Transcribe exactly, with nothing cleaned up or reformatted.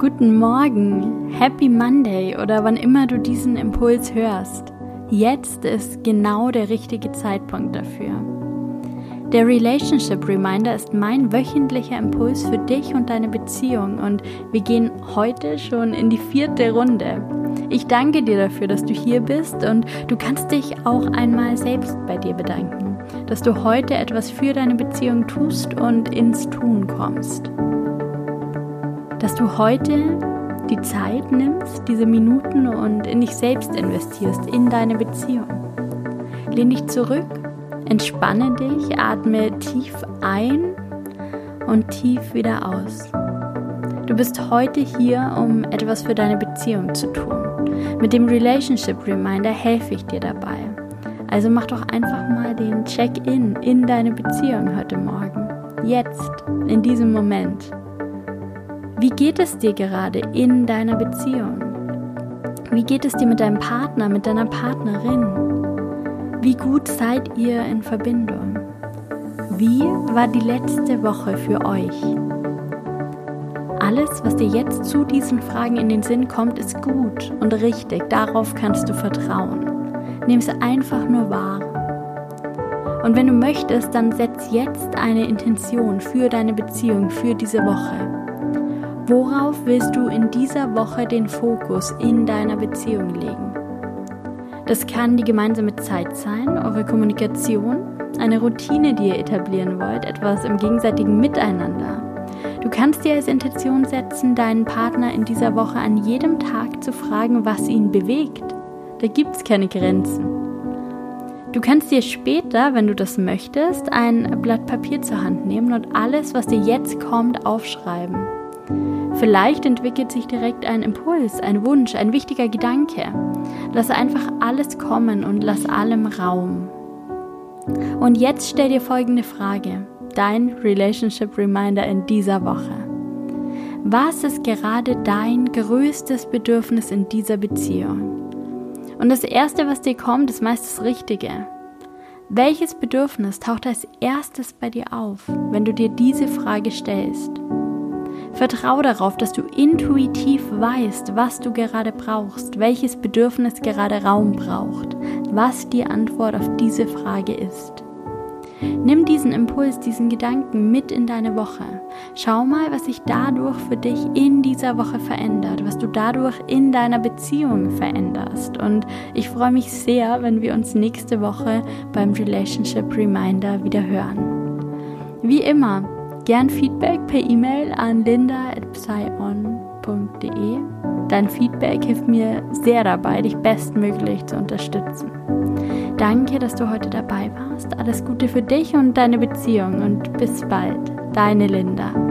guten Morgen, Happy Monday oder wann immer du diesen Impuls hörst. Jetzt ist genau der richtige Zeitpunkt dafür. Der Relationship Reminder ist mein wöchentlicher Impuls für dich und deine Beziehung und wir gehen heute schon in die vierte Runde. Ich danke dir dafür, dass du hier bist und du kannst dich auch einmal selbst bei dir bedanken, dass du heute etwas für deine Beziehung tust und ins Tun kommst. Dass du heute die Zeit nimmst, diese Minuten und in dich selbst investierst, in deine Beziehung. Lehn dich zurück, entspanne dich, atme tief ein und tief wieder aus. Du bist heute hier, um etwas für deine Beziehung zu tun. Mit dem Relationship Reminder helfe ich dir dabei. Also mach doch einfach mal den Check-in in deine Beziehung heute Morgen. Jetzt, in diesem Moment. Wie geht es dir gerade in deiner Beziehung? Wie geht es dir mit deinem Partner, mit deiner Partnerin? Wie gut seid ihr in Verbindung? Wie war die letzte Woche für euch? Alles, was dir jetzt zu diesen Fragen in den Sinn kommt, ist gut und richtig. Darauf kannst du vertrauen. Nimm es einfach nur wahr. Und wenn du möchtest, dann setz jetzt eine Intention für deine Beziehung, für diese Woche. Worauf willst du in dieser Woche den Fokus in deiner Beziehung legen? Das kann die gemeinsame Zeit sein, eure Kommunikation, eine Routine, die ihr etablieren wollt, etwas im gegenseitigen Miteinander. Du kannst dir als Intention setzen, deinen Partner in dieser Woche an jedem Tag zu fragen, was ihn bewegt. Da gibt's keine Grenzen. Du kannst dir später, wenn du das möchtest, ein Blatt Papier zur Hand nehmen und alles, was dir jetzt kommt, aufschreiben. Vielleicht entwickelt sich direkt ein Impuls, ein Wunsch, ein wichtiger Gedanke. Lass einfach alles kommen und lass allem Raum. Und jetzt stell dir folgende Frage, dein Relationship Reminder in dieser Woche. Was ist gerade dein größtes Bedürfnis in dieser Beziehung? Und das Erste, was dir kommt, ist meist das Richtige. Welches Bedürfnis taucht als erstes bei dir auf, wenn du dir diese Frage stellst? Vertrau darauf, dass du intuitiv weißt, was du gerade brauchst, welches Bedürfnis gerade Raum braucht, was die Antwort auf diese Frage ist. Nimm diesen Impuls, diesen Gedanken mit in deine Woche. Schau mal, was sich dadurch für dich in dieser Woche verändert, was du dadurch in deiner Beziehung veränderst. Und ich freue mich sehr, wenn wir uns nächste Woche beim Relationship Reminder wieder hören. Wie immer, gern Feedback per E-Mail an linda at psyon punkt de. Dein Feedback hilft mir sehr dabei, dich bestmöglich zu unterstützen. Danke, dass du heute dabei warst. Alles Gute für dich und deine Beziehung und bis bald. Deine Linda.